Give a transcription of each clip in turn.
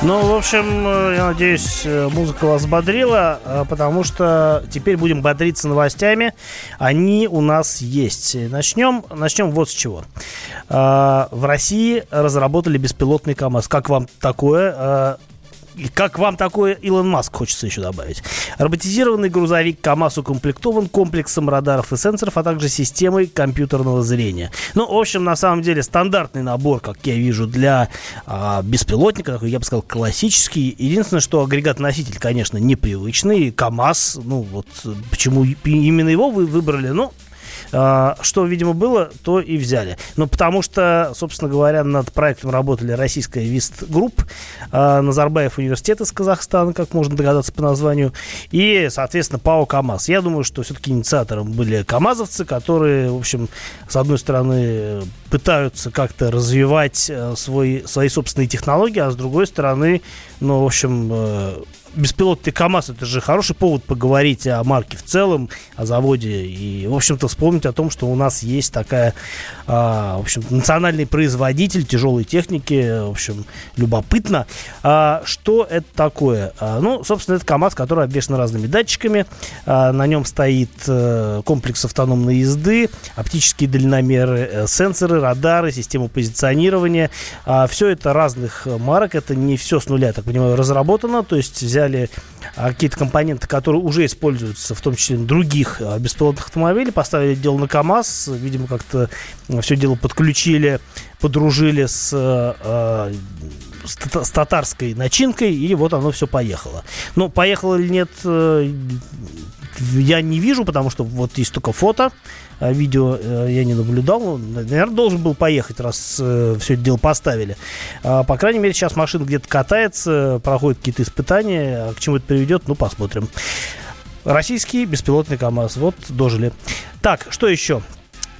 Ну, в общем, я надеюсь, музыка вас бодрила, потому что теперь будем бодриться новостями. Они у нас есть. Начнем вот с чего. В России разработали беспилотный КАМАЗ. Как вам такое? Как вам такое, Илон Маск, хочется еще добавить. Роботизированный грузовик КАМАЗ укомплектован комплексом радаров и сенсоров, а также системой компьютерного зрения. Ну, в общем, на самом деле, стандартный набор, как я вижу, для беспилотника, такой, я бы сказал, классический. Единственное, что агрегат-носитель, конечно, непривычный. КАМАЗ, ну вот почему именно его вы выбрали, ну... Что, видимо, было, то и взяли. Ну, потому что, собственно говоря, над проектом работали российская ВИСТ-групп, Назарбаев университет из Казахстана, как можно догадаться по названию, и, соответственно, ПАО КАМАЗ. Я думаю, что все-таки инициатором были камазовцы, которые, в общем, с одной стороны, пытаются как-то развивать свои собственные технологии, а с другой стороны, ну, в общем... Беспилотный КАМАЗ — это же хороший повод поговорить о марке в целом, о заводе и, в общем-то, вспомнить о том, что у нас есть такая, в общем, национальный производитель тяжелой техники. В общем, любопытно, что это такое. Ну, собственно, это КАМАЗ, который обвешан разными датчиками. На нем стоит комплекс автономной езды, оптические дальномеры, сенсоры, радары, система позиционирования. Все это разных марок. Это не все с нуля, так понимаю, разработано. То есть взяли какие-то компоненты, которые уже используются, в том числе в других беспилотных автомобилях, поставили дело на КАМАЗ, видимо, как-то все дело подключили, подружили с татарской начинкой, и вот оно все поехало. Но поехало или нет, я не вижу, потому что вот есть только фото, а видео я не наблюдал. Наверное, должен был поехать, раз все это дело поставили. По крайней мере, сейчас машина где-то катается, проходит какие-то испытания. А к чему это приведет, ну, посмотрим. Российский беспилотный КАМАЗ. Вот, дожили. Так, что еще?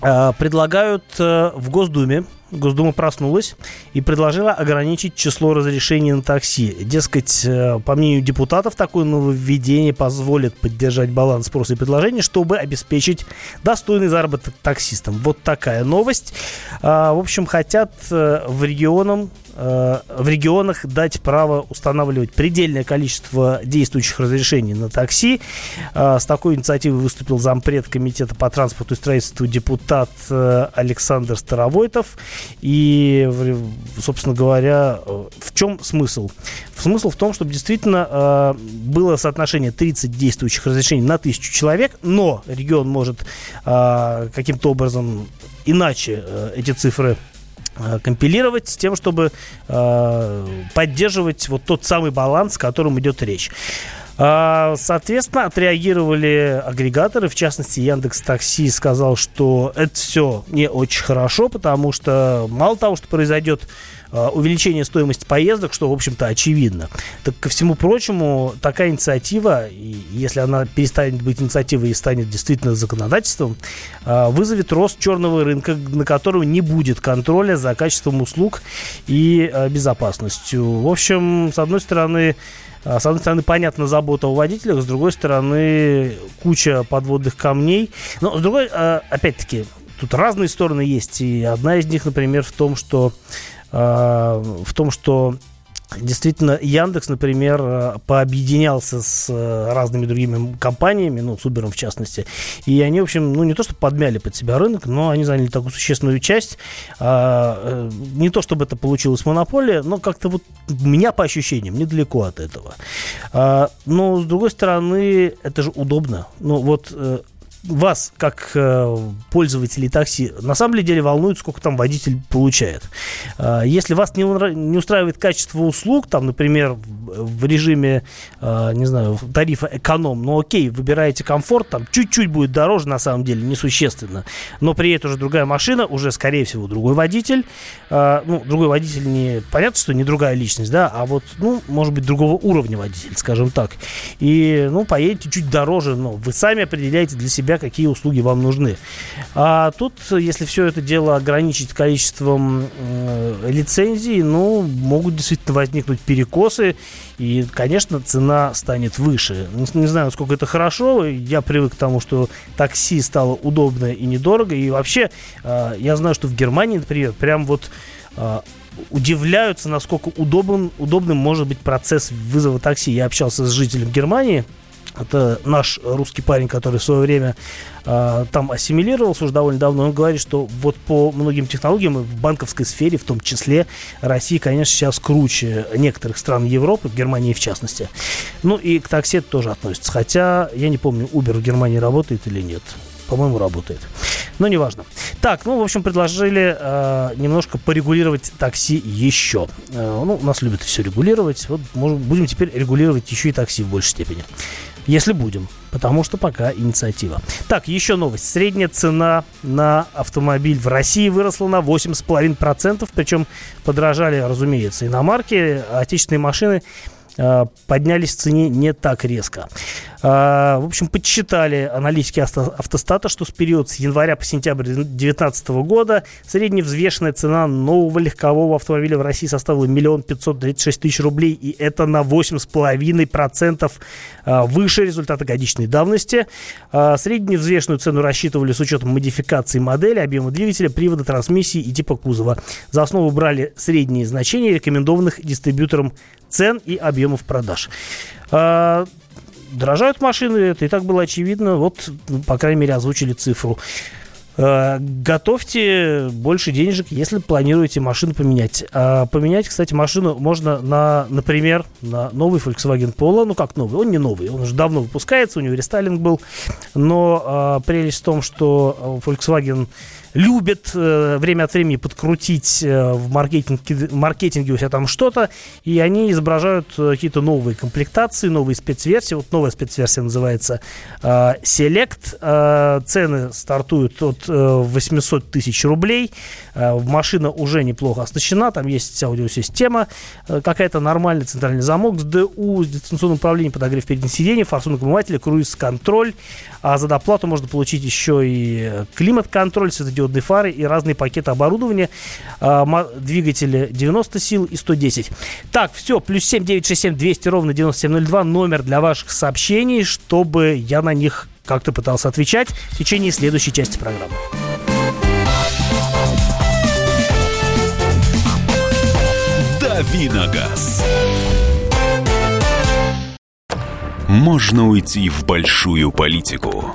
Предлагают в Госдуме. Госдума проснулась и предложила ограничить число разрешений на такси. Дескать, по мнению депутатов, такое нововведение позволит поддержать баланс спроса и предложения, чтобы обеспечить достойный заработок таксистам. Вот такая новость. В общем, хотят в регионах дать право устанавливать предельное количество действующих разрешений на такси. С такой инициативой выступил зампред комитета по транспорту и строительству депутат Александр Старовойтов. И, собственно говоря, в чем смысл? Смысл в том, чтобы действительно было соотношение 30 действующих разрешений на 1000 человек, но регион может каким-то образом иначе эти цифры компилировать с тем, чтобы поддерживать вот тот самый баланс, о котором идет речь. Соответственно, отреагировали агрегаторы, в частности, Яндекс.Такси сказал, что это все не очень хорошо, потому что мало того, что произойдет увеличение стоимости поездок, что, в общем-то, очевидно. Так, ко всему прочему, такая инициатива, если она перестанет быть инициативой и станет действительно законодательством, вызовет рост черного рынка, на котором не будет контроля за качеством услуг и безопасностью. В общем, с одной стороны, понятна забота о водителях, с другой стороны, куча подводных камней. Но, с другой, опять-таки, тут разные стороны есть. И одна из них, например, в том, что действительно Яндекс, например, пообъединялся с разными другими компаниями, ну, с Uber в частности, и они, в общем, ну, не то чтобы подмяли под себя рынок, но они заняли такую существенную часть. Не то чтобы это получилось монополия, но как-то вот меня по ощущениям недалеко от этого. Но, с другой стороны, это же удобно. Ну, вот... Вас, как пользователей такси, на самом деле волнует, сколько там водитель получает. Если вас не устраивает качество услуг, там, например, в режиме, не знаю, тарифа эконом, ну окей, выбираете комфорт, там чуть-чуть будет дороже, на самом деле, несущественно, но приедет уже другая машина, уже, скорее всего, другой водитель, ну, другой водитель, не понятно, что не другая личность, да, а вот, ну, может быть, другого уровня водитель, скажем так, и, ну, поедете чуть дороже, но вы сами определяете для себя, какие услуги вам нужны. А тут, если все это дело ограничить количеством лицензий, ну, могут действительно возникнуть перекосы, и, конечно, цена станет выше. Не знаю, насколько это хорошо, я привык к тому, что такси стало удобно и недорого, и вообще, я знаю, что в Германии, например, прям вот удивляются, насколько удобным может быть процесс вызова такси. Я общался с жителем Германии, это наш русский парень, который в свое время там ассимилировался уже довольно давно. Он говорит, что вот по многим технологиям, в банковской сфере, в том числе, Россия, конечно, сейчас круче некоторых стран Европы, в Германии в частности. Ну и к такси это тоже относится. Хотя, я не помню, Uber в Германии работает или нет. По-моему, работает. Но неважно. Так, ну, в общем, предложили немножко порегулировать такси еще. Ну, нас любят все регулировать. Вот будем теперь регулировать еще и такси в большей степени. Если будем, потому что пока инициатива. Так, еще новость. Средняя цена на автомобиль в России выросла на 8,5%. Причем подорожали, разумеется, иномарки, отечественные машины поднялись в цене не так резко. В общем, подсчитали аналитики Автостата, что в период с января по сентябрь 2019 года средневзвешенная цена нового легкового автомобиля в России составила 1 536 тысяч рублей, и это на 8,5% выше результата годичной давности. Средневзвешенную цену рассчитывали с учетом модификации модели, объема двигателя, привода, трансмиссии и типа кузова. За основу брали средние значения рекомендованных дистрибьютором цен и объемов продаж. Дорожают машины, это и так было очевидно. Вот, по крайней мере, озвучили цифру. Готовьте больше денежек, если планируете машину поменять. Поменять, кстати, машину можно, например, на новый Volkswagen Polo. Ну, как новый? Он не новый, он уже давно выпускается, у него рестайлинг был. Но прелесть в том, что Volkswagen любит время от времени подкрутить в маркетинге у себя там что-то, и они изображают какие-то новые комплектации, новые спецверсии. Вот новая спецверсия называется Select. Цены стартуют от 800 тысяч рублей. Машина уже неплохо оснащена, там есть аудиосистема, какая-то нормальная, центральный замок с ДУ, с дистанционным управлением, подогрев передних сидений, форсунок омывателя, круиз-контроль. А за доплату можно получить еще и климат-контроль, светодиодные фары и разные пакеты оборудования, двигатели 90 сил и 110. Так, все, плюс 7 967 200 ровно 9702 номер для ваших сообщений, чтобы я на них как-то пытался отвечать в течение следующей части программы. Дави на газ. Можно уйти в большую политику,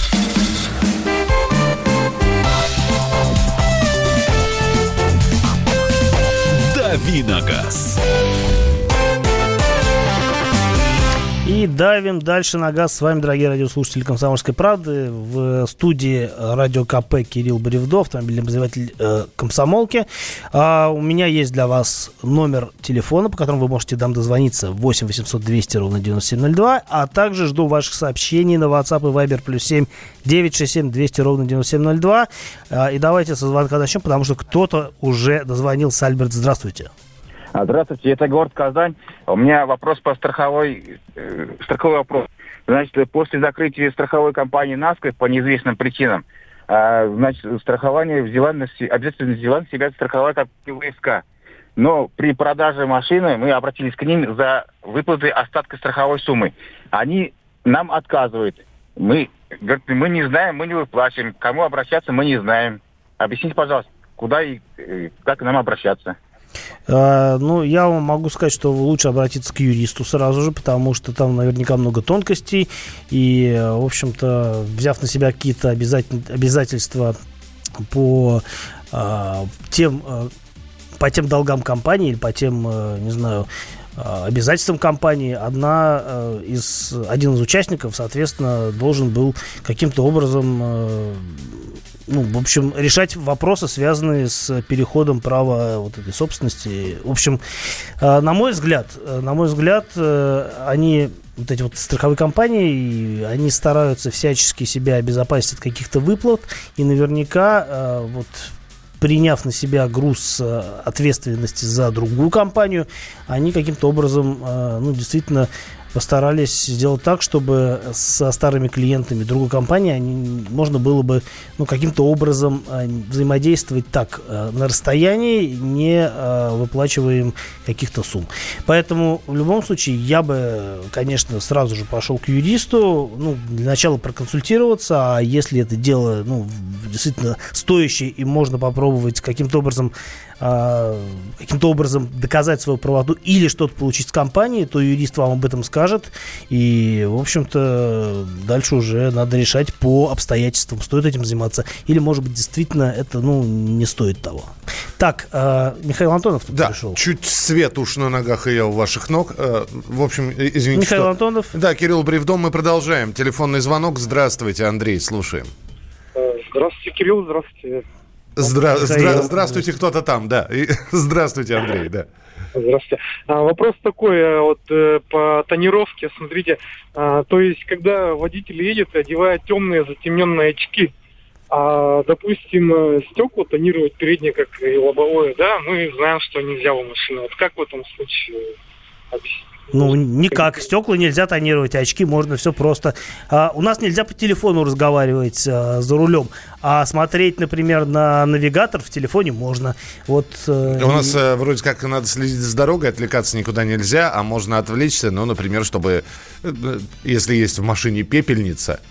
Виногаз. И давим дальше на газ. С вами, дорогие радиослушатели «Комсомольской правды». В студии «Радио КП» Кирилл Бревдо, автомобильный обозреватель «Комсомолки». У меня есть для вас номер телефона, по которому вы можете нам дозвониться. 8 800 200 ровно 9702. А также жду ваших сообщений на WhatsApp и Viber плюс 7 967 200 ровно 9702. И давайте со звонка начнем, потому что кто-то уже дозвонился. Альберт, здравствуйте. Здравствуйте, это город Казань. У меня вопрос по страховой вопрос. Значит, после закрытия страховой компании «Насквозь» по неизвестным причинам, значит, страхование обязательно взяла на себя страховая компания ВСК. Но при продаже машины мы обратились к ним за выплаты остатка страховой суммы. Они нам отказывают. Мы не знаем, мы не выплачиваем. К кому обращаться, мы не знаем. Объясните, пожалуйста, куда и как нам обращаться. Ну, я вам могу сказать, что лучше обратиться к юристу сразу же, потому что там наверняка много тонкостей. И, в общем-то, взяв на себя какие-то обязательства по тем долгам компании или по тем, не знаю, обязательствам компании, один из участников, соответственно, должен был каким-то образом, в общем, решать вопросы, связанные с переходом права вот этой собственности. В общем, на мой взгляд, они, вот эти вот страховые компании, они стараются всячески себя обезопасить от каких-то выплат, и наверняка, вот, приняв на себя груз ответственности за другую компанию, они каким-то образом, действительно, постарались сделать так, чтобы со старыми клиентами другой компании можно было бы каким-то образом взаимодействовать так, на расстоянии, не выплачивая им каких-то сумм. Поэтому в любом случае я бы, конечно, сразу же пошел к юристу, для начала проконсультироваться, а если это дело действительно стоящее и можно попробовать каким-то образом доказать свою правоту или что-то получить с компании, то юрист вам об этом скажет. И, в общем-то, дальше уже надо решать по обстоятельствам, стоит этим заниматься. Или, может быть, действительно это, не стоит того. Так, Михаил Антонов тут пришел. Да, чуть свет уж на ногах и я у ваших ног. В общем, извините, Михаил Антонов. Да, Кирилл Бревдо, мы продолжаем. Телефонный звонок. Здравствуйте, Андрей, слушаем. Здравствуйте, Кирилл, здравствуйте. Здравствуйте, кто-то там, да. Здравствуйте, Андрей, да. Здравствуйте. Вопрос такой, по тонировке, смотрите. То есть, когда водитель едет, одевает темные затемненные очки, допустим, стекла тонировать переднее, как и лобовое, да, мы знаем, что нельзя в машину. Вот как в этом случае объяснить? Никак. Стекла нельзя тонировать, а очки можно, все просто. У нас нельзя по телефону разговаривать за рулем, а смотреть, например, на навигатор в телефоне можно. У нас вроде как надо следить за дорогой, отвлекаться никуда нельзя, а можно отвлечься, например, чтобы, если есть в машине пепельница,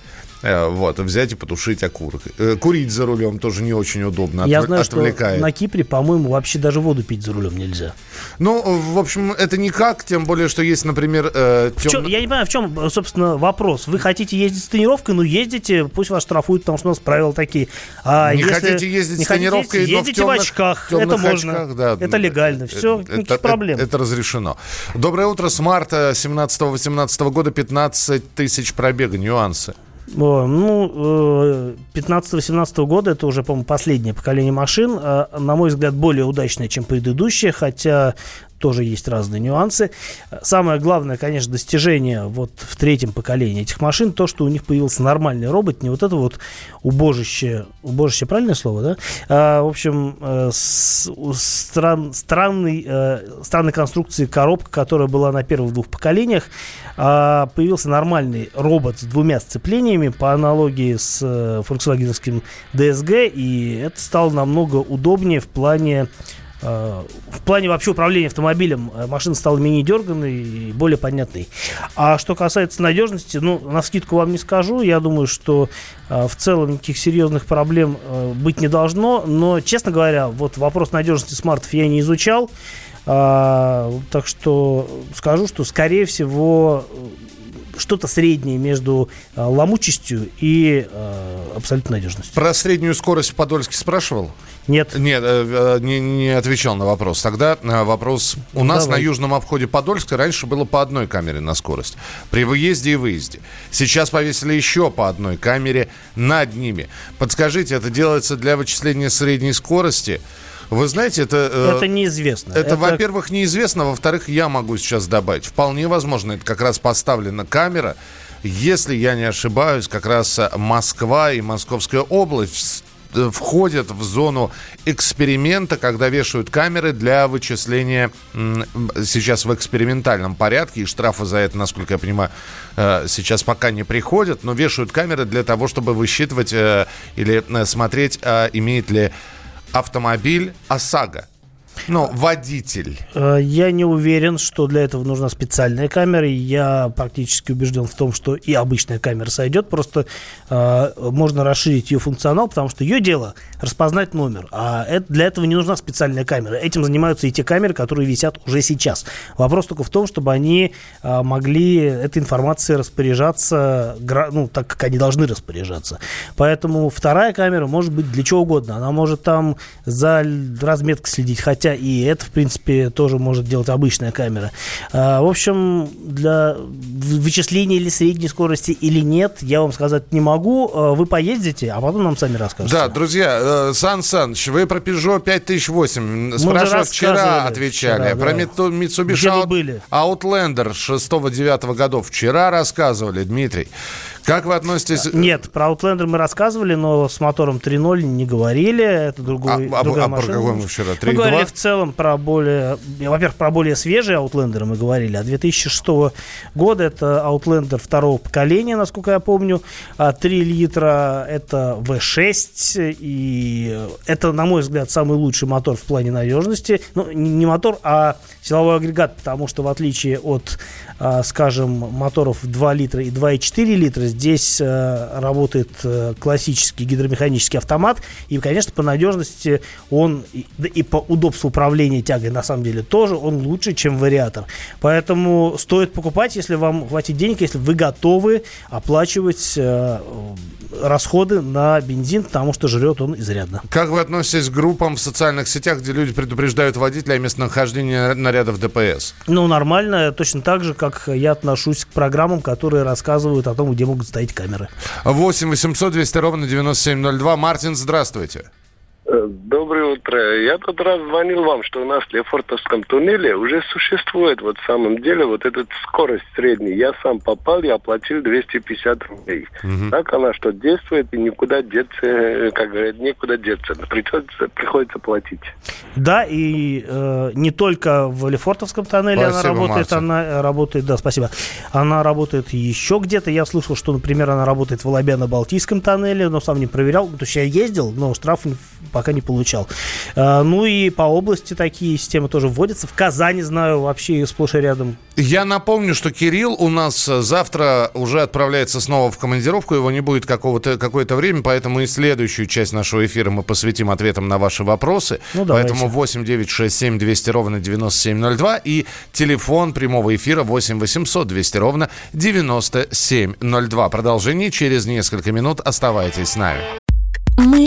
взять и потушить окурок. Курить за рулем тоже не очень удобно, я знаю, отвлекает. Что на Кипре, по-моему, вообще даже воду пить за рулем нельзя. В общем, это никак, тем более, что есть, например... Я не понимаю, в чем, собственно, вопрос. Вы хотите ездить с тонировкой, ездите, пусть вас штрафуют, потому что у нас правила такие. А не если хотите ездить не с тонировкой, ездите в очках, это можно, очках, да, это легально, все, никаких проблем. Это разрешено. Доброе утро, с марта 17-18 года 15 тысяч пробега, нюансы. 15-18 года это уже, по-моему, последнее поколение машин. На мой взгляд, более удачное, чем предыдущее, хотя тоже есть разные нюансы. Самое главное, конечно, достижение в третьем поколении этих машин, то, что у них появился нормальный робот, не вот это вот убожище, правильное слово, да? В общем, странной конструкции коробка, которая была на первых двух поколениях, появился нормальный робот с двумя сцеплениями, по аналогии с Volkswagen'овским DSG, и это стало намного удобнее в плане вообще управления автомобилем. Машина стала менее дерганной и более понятной. А что касается надежности, навскидку вам не скажу. Я думаю, что в целом никаких серьезных проблем быть не должно. Но, честно говоря, вопрос надежности смартов я не изучал. Так что скажу, что, скорее всего, что-то среднее между ломучестью и абсолютной надежностью. Про среднюю скорость в Подольске спрашивал? Нет. Нет, не отвечал на вопрос. Тогда вопрос. У нас на южном обходе Подольска раньше было по одной камере на скорость. При выезде и выезде. Сейчас повесили еще по одной камере над ними. Подскажите, это делается для вычисления средней скорости? Вы знаете, это неизвестно. Это, во-первых, неизвестно. Во-вторых, я могу сейчас добавить. Вполне возможно, это как раз поставлена камера. Если я не ошибаюсь, как раз Москва и Московская область входят в зону эксперимента, когда вешают камеры для вычисления сейчас в экспериментальном порядке, и штрафы за это, насколько я понимаю, сейчас пока не приходят, но вешают камеры для того, чтобы высчитывать или смотреть, имеет ли автомобиль ОСАГО. Ну, водитель. Я не уверен, что для этого нужна специальная камера. Я практически убежден в том, что и обычная камера сойдет. Просто можно расширить ее функционал, потому что ее дело распознать номер. А для этого не нужна специальная камера. Этим занимаются и те камеры, которые висят уже сейчас. Вопрос только в том, чтобы они могли этой информацией распоряжаться, ну, так, как они должны распоряжаться. Поэтому вторая камера может быть для чего угодно. Она может там за разметкой следить, хотя и это, в принципе, тоже может делать обычная камера. В общем, для вычисления или средней скорости, или нет, я вам сказать не могу. Вы поездите, а потом нам сами расскажете. Да, друзья, Сан Саныч, вы про Peugeot 5008 спрашивали вчера, отвечали. Про Mitsubishi Outlander 6-9 годов вчера рассказывали, Дмитрий. Как вы относитесь... Нет, про Outlander мы рассказывали, но с мотором 3.0 не говорили. Это другая машина. А про какой мы вчера? 3.2? Мы говорили в целом про более... Во-первых, про более свежие Outlander мы говорили. А 2006 года это Outlander второго поколения, насколько я помню. 3 литра это V6. И это, на мой взгляд, самый лучший мотор в плане надежности. Ну, не мотор, а силовой агрегат. Потому что в отличие от, скажем, моторов 2 литра и 2,4 литра, здесь работает классический гидромеханический автомат. И, конечно, по надежности он и по удобству управления тягой, на самом деле, тоже он лучше, чем вариатор. Поэтому стоит покупать, если вам хватит денег, если вы готовы оплачивать расходы на бензин, потому что жрет он изрядно. Как вы относитесь к группам в социальных сетях, где люди предупреждают водителя о местонахождении нарядов ДПС? Ну, нормально. Точно так же, как я отношусь к программам, которые рассказывают о том, где могут стоять камеры. 8-800-200-97-02. Мартин, здравствуйте. Доброе утро. Я тот раз звонил вам, что у нас в Лефортовском туннеле уже существует вот в самом деле вот эта скорость средняя. Я сам попал, я оплатил 250 рублей. Угу. Так она что действует и никуда деться, как говорят, некуда деться. Приходится платить. Да, и не только в Лефортовском туннеле она работает. Мартин. Она работает, да, спасибо. Она работает еще где-то. Я слышал, что, например, она работает в Алабяно-Балтийском туннеле, но сам не проверял. То есть я ездил, но штраф пока не получал. Ну и по области такие системы тоже вводятся. В Казани, знаю, вообще сплошь и рядом. Я напомню, что Кирилл у нас завтра уже отправляется снова в командировку. Его не будет какое-то время, поэтому и следующую часть нашего эфира мы посвятим ответам на ваши вопросы. Ну, поэтому 8-967-200-97-02 и телефон прямого эфира 8-800-200-97-02. Продолжение через несколько минут. Оставайтесь с нами. Мы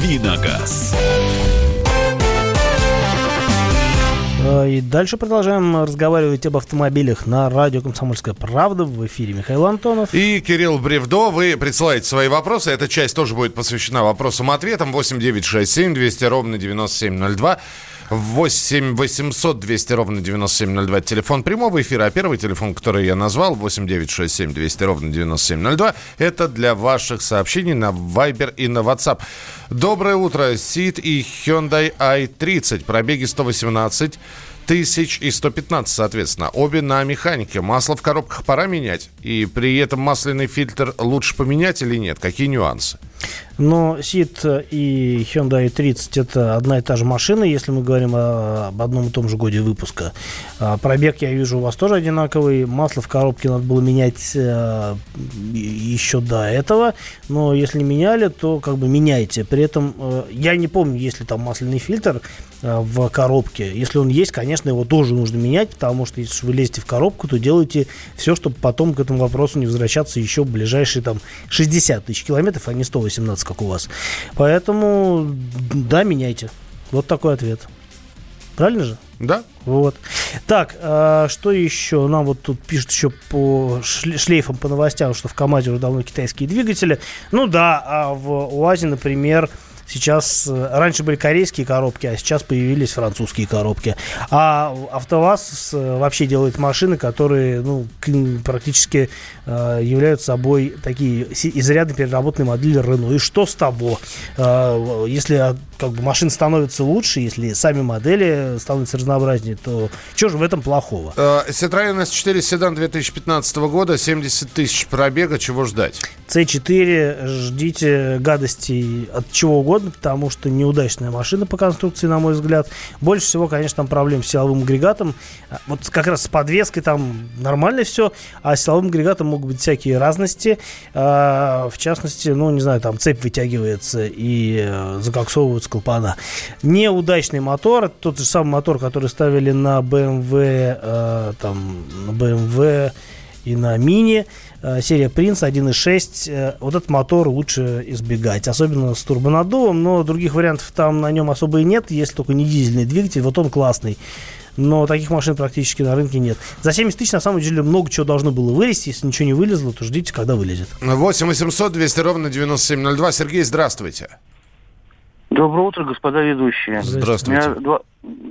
Виногаз. И дальше продолжаем разговаривать об автомобилях на радио «Комсомольская правда». В эфире Михаил Антонов. И Кирилл Бревдо. Вы присылаете свои вопросы. Эта часть тоже будет посвящена вопросам-ответам. 8-967-200-97-02. 8-800-200-97-02. Телефон прямого эфира. А первый телефон, который я назвал, 8-967-200-97-02. Это для ваших сообщений на Viber и на WhatsApp. Доброе утро. Сид и Hyundai i30. Пробеги 118 тысяч и 115, соответственно. Обе на механике. Масло в коробках пора менять? И при этом масляный фильтр лучше поменять или нет? Какие нюансы? Но Сид и Hyundai i30 это одна и та же машина, если мы говорим об одном и том же годе выпуска. Пробег, я вижу, у вас тоже одинаковый. Масло в коробке надо было менять еще до этого. Но если не меняли, то как бы меняйте. При этом я не помню, есть ли там масляный фильтр в коробке. Если он есть, конечно, его тоже нужно менять, потому что если вы лезете в коробку, то делайте все, чтобы потом к этому вопросу не возвращаться еще в ближайшие там 60 тысяч километров, а не 118. Как у вас. Поэтому, да, меняйте. Вот такой ответ. Правильно же? Да. Вот. Так, что еще? Нам вот тут пишут еще по шлейфам, по новостям, что в КАМАЗе уже давно китайские двигатели. Ну да, а в УАЗе, например, сейчас... Раньше были корейские коробки, а сейчас появились французские коробки. А АвтоВАЗ вообще делает машины, которые, ну, практически являются собой такие изрядно переработанные модели Рено. И что с того? Если, как бы, машины становятся лучше, если сами модели становятся разнообразнее, то чего же в этом плохого? Citroën S4 седан 2015 года, 70 тысяч пробега, чего ждать? C4 ждите гадостей от чего угодно, потому что неудачная машина по конструкции, на мой взгляд. Больше всего, конечно, там проблем с силовым агрегатом. Вот как раз с подвеской там нормально все, а с силовым агрегатом могут быть всякие разности. В частности, ну, не знаю, там цепь вытягивается и закоксовываются клапана. Неудачный мотор. Тот же самый мотор, который ставили на BMW, там, на BMW и на Mini. Серия Prince 1.6. Вот этот мотор лучше избегать, особенно с турбонаддувом. Но других вариантов там на нем особо и нет, если только не дизельный двигатель. Вот он классный. Но таких машин практически на рынке нет. За 70 тысяч на самом деле много чего должно было вылезть. Если ничего не вылезло, то ждите, когда вылезет. 8 800 200 ровно 9702. Сергей, здравствуйте. Доброе утро, господа ведущие. Здравствуйте. У меня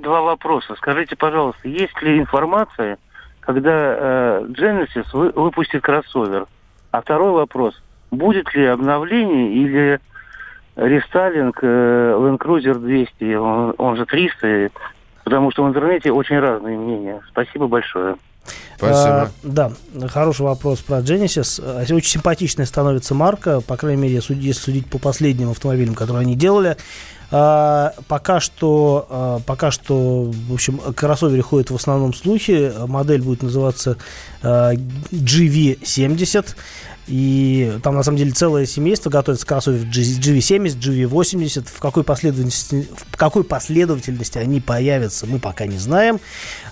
два вопроса. Скажите, пожалуйста, есть ли информация, когда Genesis выпустит кроссовер? А второй вопрос. Будет ли обновление или рестайлинг Land Cruiser 200, он же 300, потому что в интернете очень разные мнения. Спасибо большое. Спасибо. Да, хороший вопрос про Genesis. Очень симпатичная становится марка, по крайней мере, если судить по последним автомобилям, которые они делали. Пока что, в общем, о кроссовере ходят в основном слухи. Модель будет называться GV70. И там, на самом деле, целое семейство готовится к кроссоверу GV70, GV80. В какой последовательности они появятся, мы пока не знаем.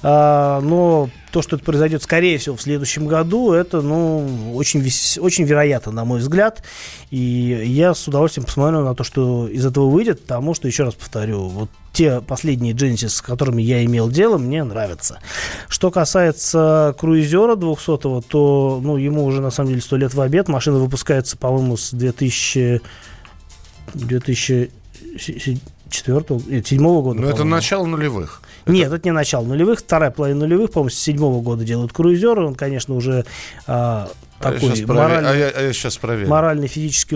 Но то, что это произойдет, скорее всего, в следующем году, это, ну, очень вероятно, на мой взгляд. И я с удовольствием посмотрю на то, что из этого выйдет, потому что, еще раз повторю, вот те последние Genesis, с которыми я имел дело, мне нравятся. Что касается круизера 200-го, то, ну, ему уже, на самом деле, 100 лет в обед. Машина выпускается, по-моему, с 2007 года. Но это начало нулевых. Нет, это не начало нулевых. Вторая половина нулевых, по-моему, с 2007 года делают круизеры. Он, конечно, уже... такой морально-физически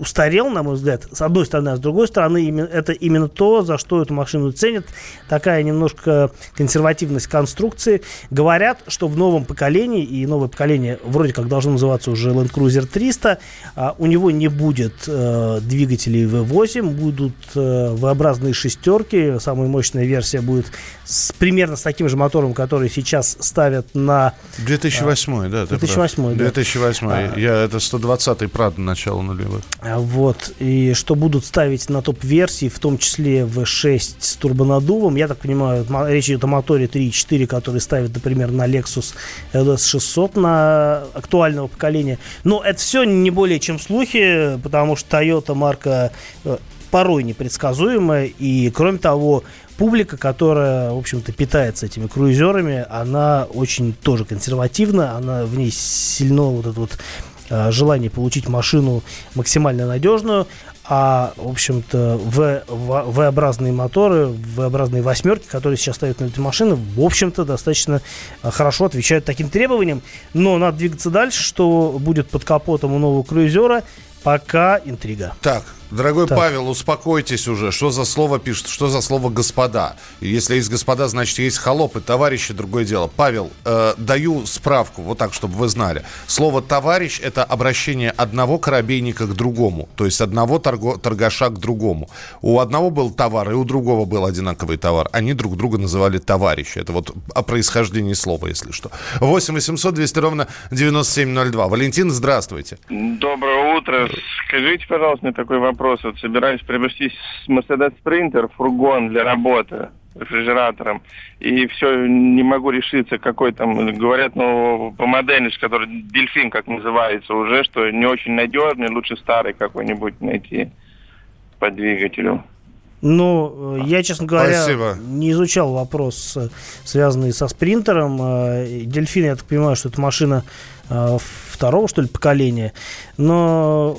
устарел, на мой взгляд, с одной стороны, а с другой стороны, это именно то, за что эту машину ценят. Такая немножко консервативность конструкции. Говорят, что в новом поколении, и новое поколение вроде как должно называться уже Land Cruiser 300, у него не будет двигателей V8, будут V-образные шестерки, самая мощная версия будет примерно с таким же мотором, который сейчас ставят на... 2008, да, 2008. Это 120-й, правда, начало нулевых. Вот. И что будут ставить на топ-версии, в том числе V6 с турбонаддувом. Я так понимаю, речь идет о моторе 3.4, который ставят, например, на Lexus LS600, на актуального поколения. Но это все не более чем слухи, потому что Toyota марка порой непредсказуемая. И, кроме того, публика, которая, в общем-то, питается этими круизерами, она очень тоже консервативна, она в ней сильно вот это вот желание получить машину максимально надежную, а, в общем-то, V-образные моторы, V-образные восьмерки, которые сейчас ставят на эти машины, в общем-то, достаточно хорошо отвечают таким требованиям, но надо двигаться дальше, что будет под капотом у нового круизера, пока интрига. Так, дорогой Павел, успокойтесь уже. Что за слово пишет? Что за слово «господа»? Если есть «господа», значит, есть холопы, товарищи, другое дело. Павел, даю справку, вот так, чтобы вы знали. Слово «товарищ» — это обращение одного корабейника к другому, то есть одного торгаша к другому. У одного был товар, и у другого был одинаковый товар. Они друг друга называли «товарищи». Это вот о происхождении слова, если что. 8 800 200 ровно 9702. Валентин, здравствуйте. Доброе утро. Скажите, пожалуйста, мне такой вопрос. Вот собираюсь приобрести Mercedes Sprinter, фургон для работы рефрижератором, и все не могу решиться, какой там, говорят, ну, по модели, который дельфин, как называется, уже, что не очень надежный, лучше старый какой-нибудь найти по двигателю. Но я, честно говоря, не изучал вопрос, связанный со спринтером. Дельфин, я так понимаю, что это машина второго, что ли, поколения. Но...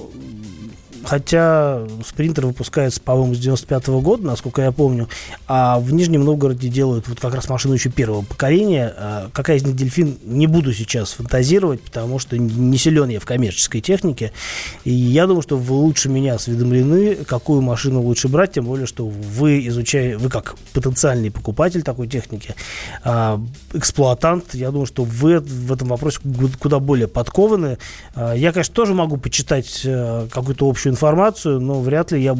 Хотя спринтер выпускается, по-моему, с 95-го года, насколько я помню. А в Нижнем Новгороде делают вот как раз машину еще первого поколения. Какая из них Дельфин, не буду сейчас фантазировать, потому что не силен я в коммерческой технике. И я думаю, что вы лучше меня осведомлены, какую машину лучше брать. Тем более, что вы, вы как потенциальный покупатель такой техники, эксплуатант, я думаю, что вы в этом вопросе куда более подкованы. Я, конечно, тоже могу почитать какую-то общую информацию, но вряд ли я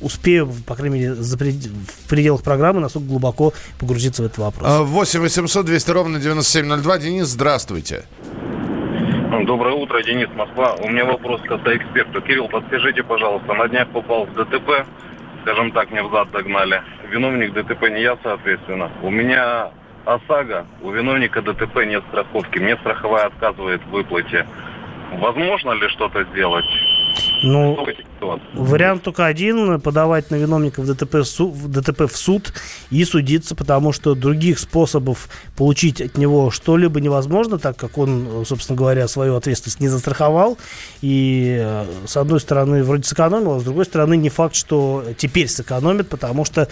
успею, по крайней мере, в пределах программы настолько глубоко погрузиться в этот вопрос. 8-800-200-97-02. Денис, здравствуйте. Доброе утро, Денис, Москва. У меня вопрос к автоэксперту. Кирилл, подскажите, пожалуйста, на днях попал в ДТП, скажем так, мне взад догнали. Виновник ДТП не я, соответственно. У меня ОСАГО, у виновника ДТП нет страховки. Мне страховая отказывает в выплате. Возможно ли что-то сделать? Ну, вариант только один: подавать на виновников ДТП в суд и судиться, потому что других способов получить от него что-либо невозможно, так как он, собственно говоря, свою ответственность не застраховал. И, с одной стороны, вроде сэкономил, а с другой стороны, не факт, что теперь сэкономит, потому что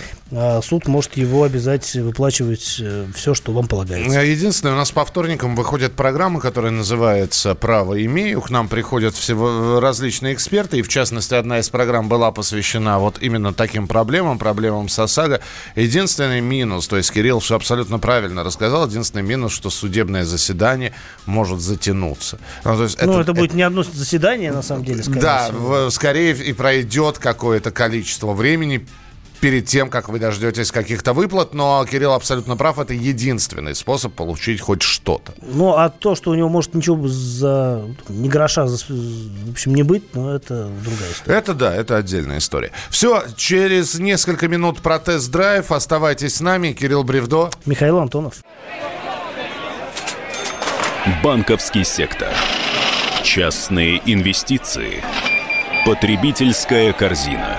суд может его обязать выплачивать все, что вам полагается. Единственное, у нас по вторникам выходит программа, которая называется «Право имею». К нам приходят всего различные эксперты. И, в частности, одна из программ была посвящена вот именно таким проблемам с ОСАГО. Единственный минус, то есть Кирилл все абсолютно правильно рассказал, единственный минус, что судебное заседание может затянуться. Ну, то есть это будет не одно заседание, на самом деле, скорее всего. Да, скорее и пройдет какое-то количество времени перед тем, как вы дождетесь каких-то выплат. Но Кирилл абсолютно прав, это единственный способ получить хоть что-то. Ну, а то, что у него может ничего за ни гроша, в общем, не быть, но это другая история. Это да, это отдельная история. Все, через несколько минут про тест-драйв. Оставайтесь с нами. Кирилл Бревдо. Михаил Антонов. Банковский сектор. Частные инвестиции. Потребительская корзина.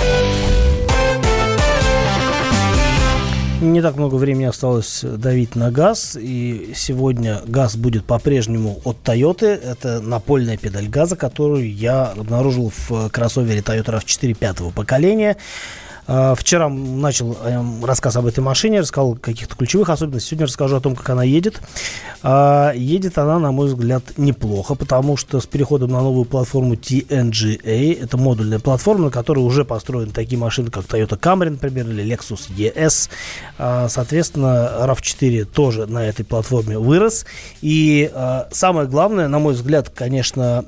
Не так много времени осталось давить на газ, и сегодня газ будет по-прежнему от Toyota. Это напольная педаль газа, которую я обнаружил в кроссовере Toyota RAV4 пятого поколения. Вчера начал рассказ об этой машине, рассказал о каких-то ключевых особенностях. Сегодня расскажу о том, как она едет. Едет она, на мой взгляд, неплохо, потому что с переходом на новую платформу TNGA, это модульная платформа, на которой уже построены такие машины, как Toyota Camry, например, или Lexus ES. Соответственно, RAV4 тоже на этой платформе вырос. И самое главное, на мой взгляд, конечно,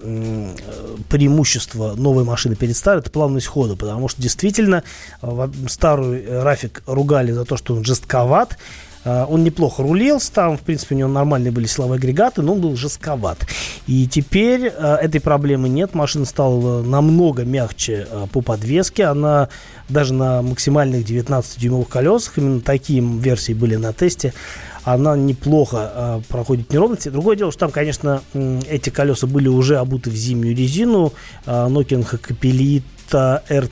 преимущество новой машины перед старой — это плавность хода, потому что действительно... Старую Рафик ругали за то, что он жестковат. Он неплохо рулился там, в принципе, у него нормальные были силовые агрегаты, но он был жестковат. И теперь этой проблемы нет. Машина стала намного мягче по подвеске. Она даже на максимальных 19-дюймовых колесах, именно такие версии были на тесте, она неплохо проходит неровности. Другое дело, что там, конечно, эти колеса были уже обуты в зимнюю резину. Nokian Hakkapeliitta RT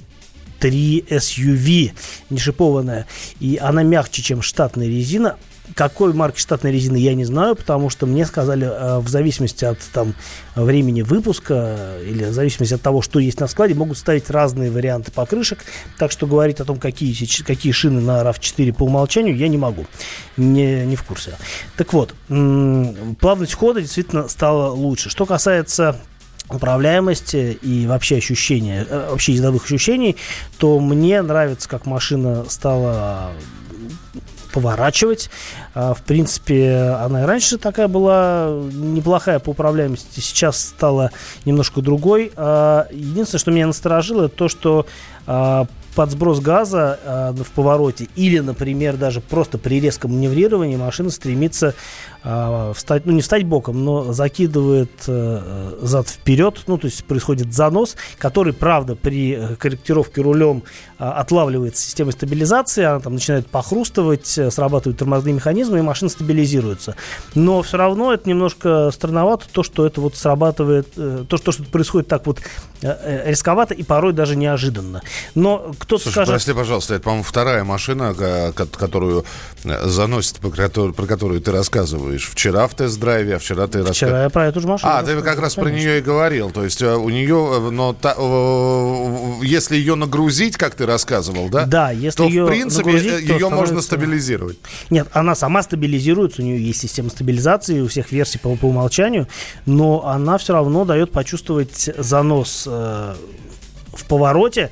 3 SUV, не шипованная, и она мягче, чем штатная резина. Какой марки штатной резины, я не знаю, потому что мне сказали, в зависимости от там времени выпуска или в зависимости от того, что есть на складе, могут ставить разные варианты покрышек. Так что говорить о том, какие шины на RAV4 по умолчанию, я не могу. Не в курсе. Так вот, плавность хода действительно стала лучше. Что касается управляемости и вообще ощущения, вообще ездовых ощущений, то мне нравится, как машина стала поворачивать. В принципе, она и раньше такая была неплохая по управляемости, сейчас стала немножко другой. Единственное, что меня насторожило, это то, что под сброс газа в повороте или, например, даже просто при резком маневрировании машина стремится встать, ну не встать боком, но закидывает зад вперед, ну то есть происходит занос, который, правда, при корректировке рулем отлавливается системой стабилизации, она там начинает похрустывать, срабатывают тормозные механизмы, и машина стабилизируется. Но все равно это немножко странновато, то, что это вот срабатывает, то, что происходит так вот рисковато и порой даже неожиданно. Но кто-то скажет... Прости, пожалуйста, это, по-моему, вторая машина, которую заносит, про которую ты рассказываешь. Вчера в тест-драйве, а вчера ты рассказывал... Вчера я про эту же машину. А, ты как раз про нее и говорил. То есть у нее... Но если ее нагрузить, как ты рассказывал, да? Да, если то, ее в принципе, ее становится... можно стабилизировать. Нет, она сама стабилизируется, у нее есть система стабилизации, у всех версий по умолчанию, но она все равно дает почувствовать занос в повороте,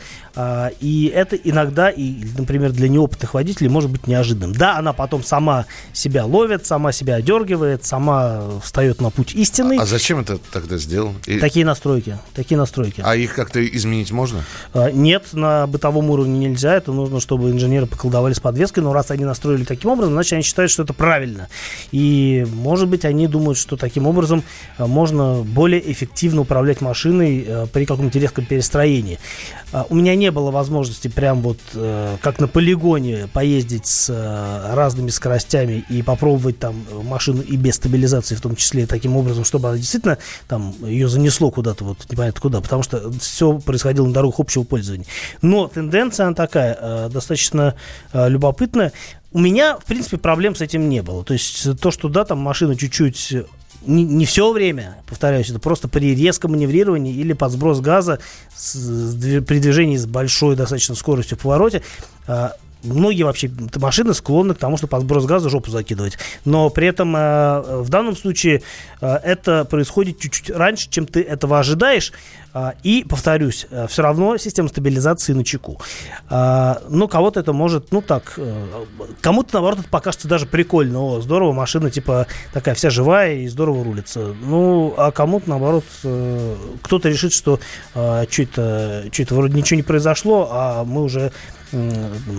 и это иногда, и, например, для неопытных водителей может быть неожиданным. Да, она потом сама себя ловит, сама себя одергивает, сама встает на путь истины. А зачем это тогда сделал? Такие настройки. А их как-то изменить можно? Нет, на бытовом уровне нельзя. Это нужно, чтобы инженеры поколдовали с подвеской. Но раз они настроили таким образом, значит, они считают, что это правильно. И, может быть, они думают, что таким образом можно более эффективно управлять машиной при каком-то резком перестроении. У меня не было возможности прям вот как на полигоне поездить с разными скоростями и попробовать там машину и без стабилизации, в том числе таким образом, чтобы она действительно там ее занесло куда-то, вот непонятно куда, потому что все происходило на дорогах общего пользования. Но тенденция она такая, достаточно любопытная. У меня, в принципе, проблем с этим не было. То есть то, что да, там машина чуть-чуть... Не все время, повторяюсь, это просто при резком маневрировании или под сброс газа при движении с большой достаточно скоростью в повороте. Многие вообще машины склонны к тому, что под сброс газа жопу закидывать. Но при этом в данном случае это происходит чуть-чуть раньше, чем ты этого ожидаешь. И, повторюсь, все равно система стабилизации на чеку. Но кого-то это может, ну так, кому-то, наоборот, это покажется даже прикольно. О, здорово, машина, типа, такая вся живая и здорово рулится. Ну, а кому-то, наоборот, кто-то решит, что что-то вроде ничего не произошло, а мы уже...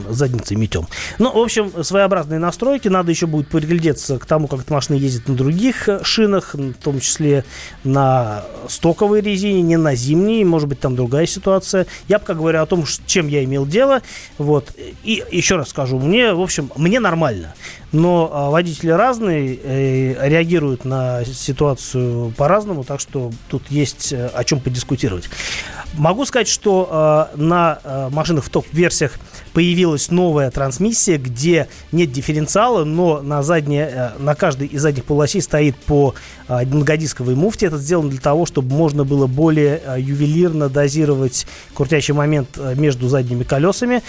задницей метем. Ну, в общем, своеобразные настройки. Надо еще будет приглядеться к тому, как эта машина ездит на других шинах, в том числе на стоковой резине, не на зимней. Может быть, там другая ситуация. Я пока говорю о том, с чем я имел дело. Вот. И еще раз скажу, мне, в общем, мне нормально. Но водители разные, реагируют на ситуацию по-разному, так что тут есть о чем подискутировать. Могу сказать, что на машинах в топ-версиях появилась новая трансмиссия, где нет дифференциала, но на каждой из задних полуосей стоит по многодисковой муфте. Это сделано для того, чтобы можно было более ювелирно дозировать крутящий момент между задними колесами.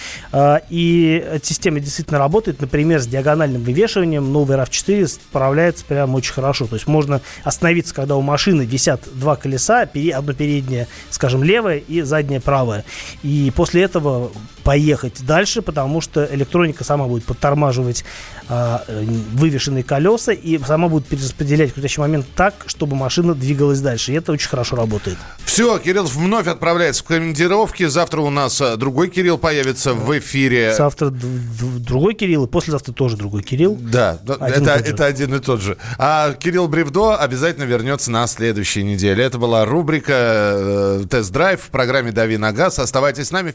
И эта система действительно работает. Например, с диагональным вывешиванием новый RAV4 справляется прям очень хорошо. То есть можно остановиться, когда у машины висят два колеса, одно переднее, скажем, левое, и заднее правое. И после этого поехать дальше, потому что электроника сама будет подтормаживать вывешенные колеса и сама будет перераспределять крутящий момент так, чтобы машина двигалась дальше. И это очень хорошо работает. Все, Кирилл вновь отправляется в командировки. Завтра у нас другой Кирилл появится в эфире. Завтра другой Кирилл, и послезавтра тоже другой Кирилл. Да, это один и тот же. А Кирилл Бревдо обязательно вернется на следующей неделе. Это была рубрика «Тест-драйв» в программе «Дави на газ». Оставайтесь с нами.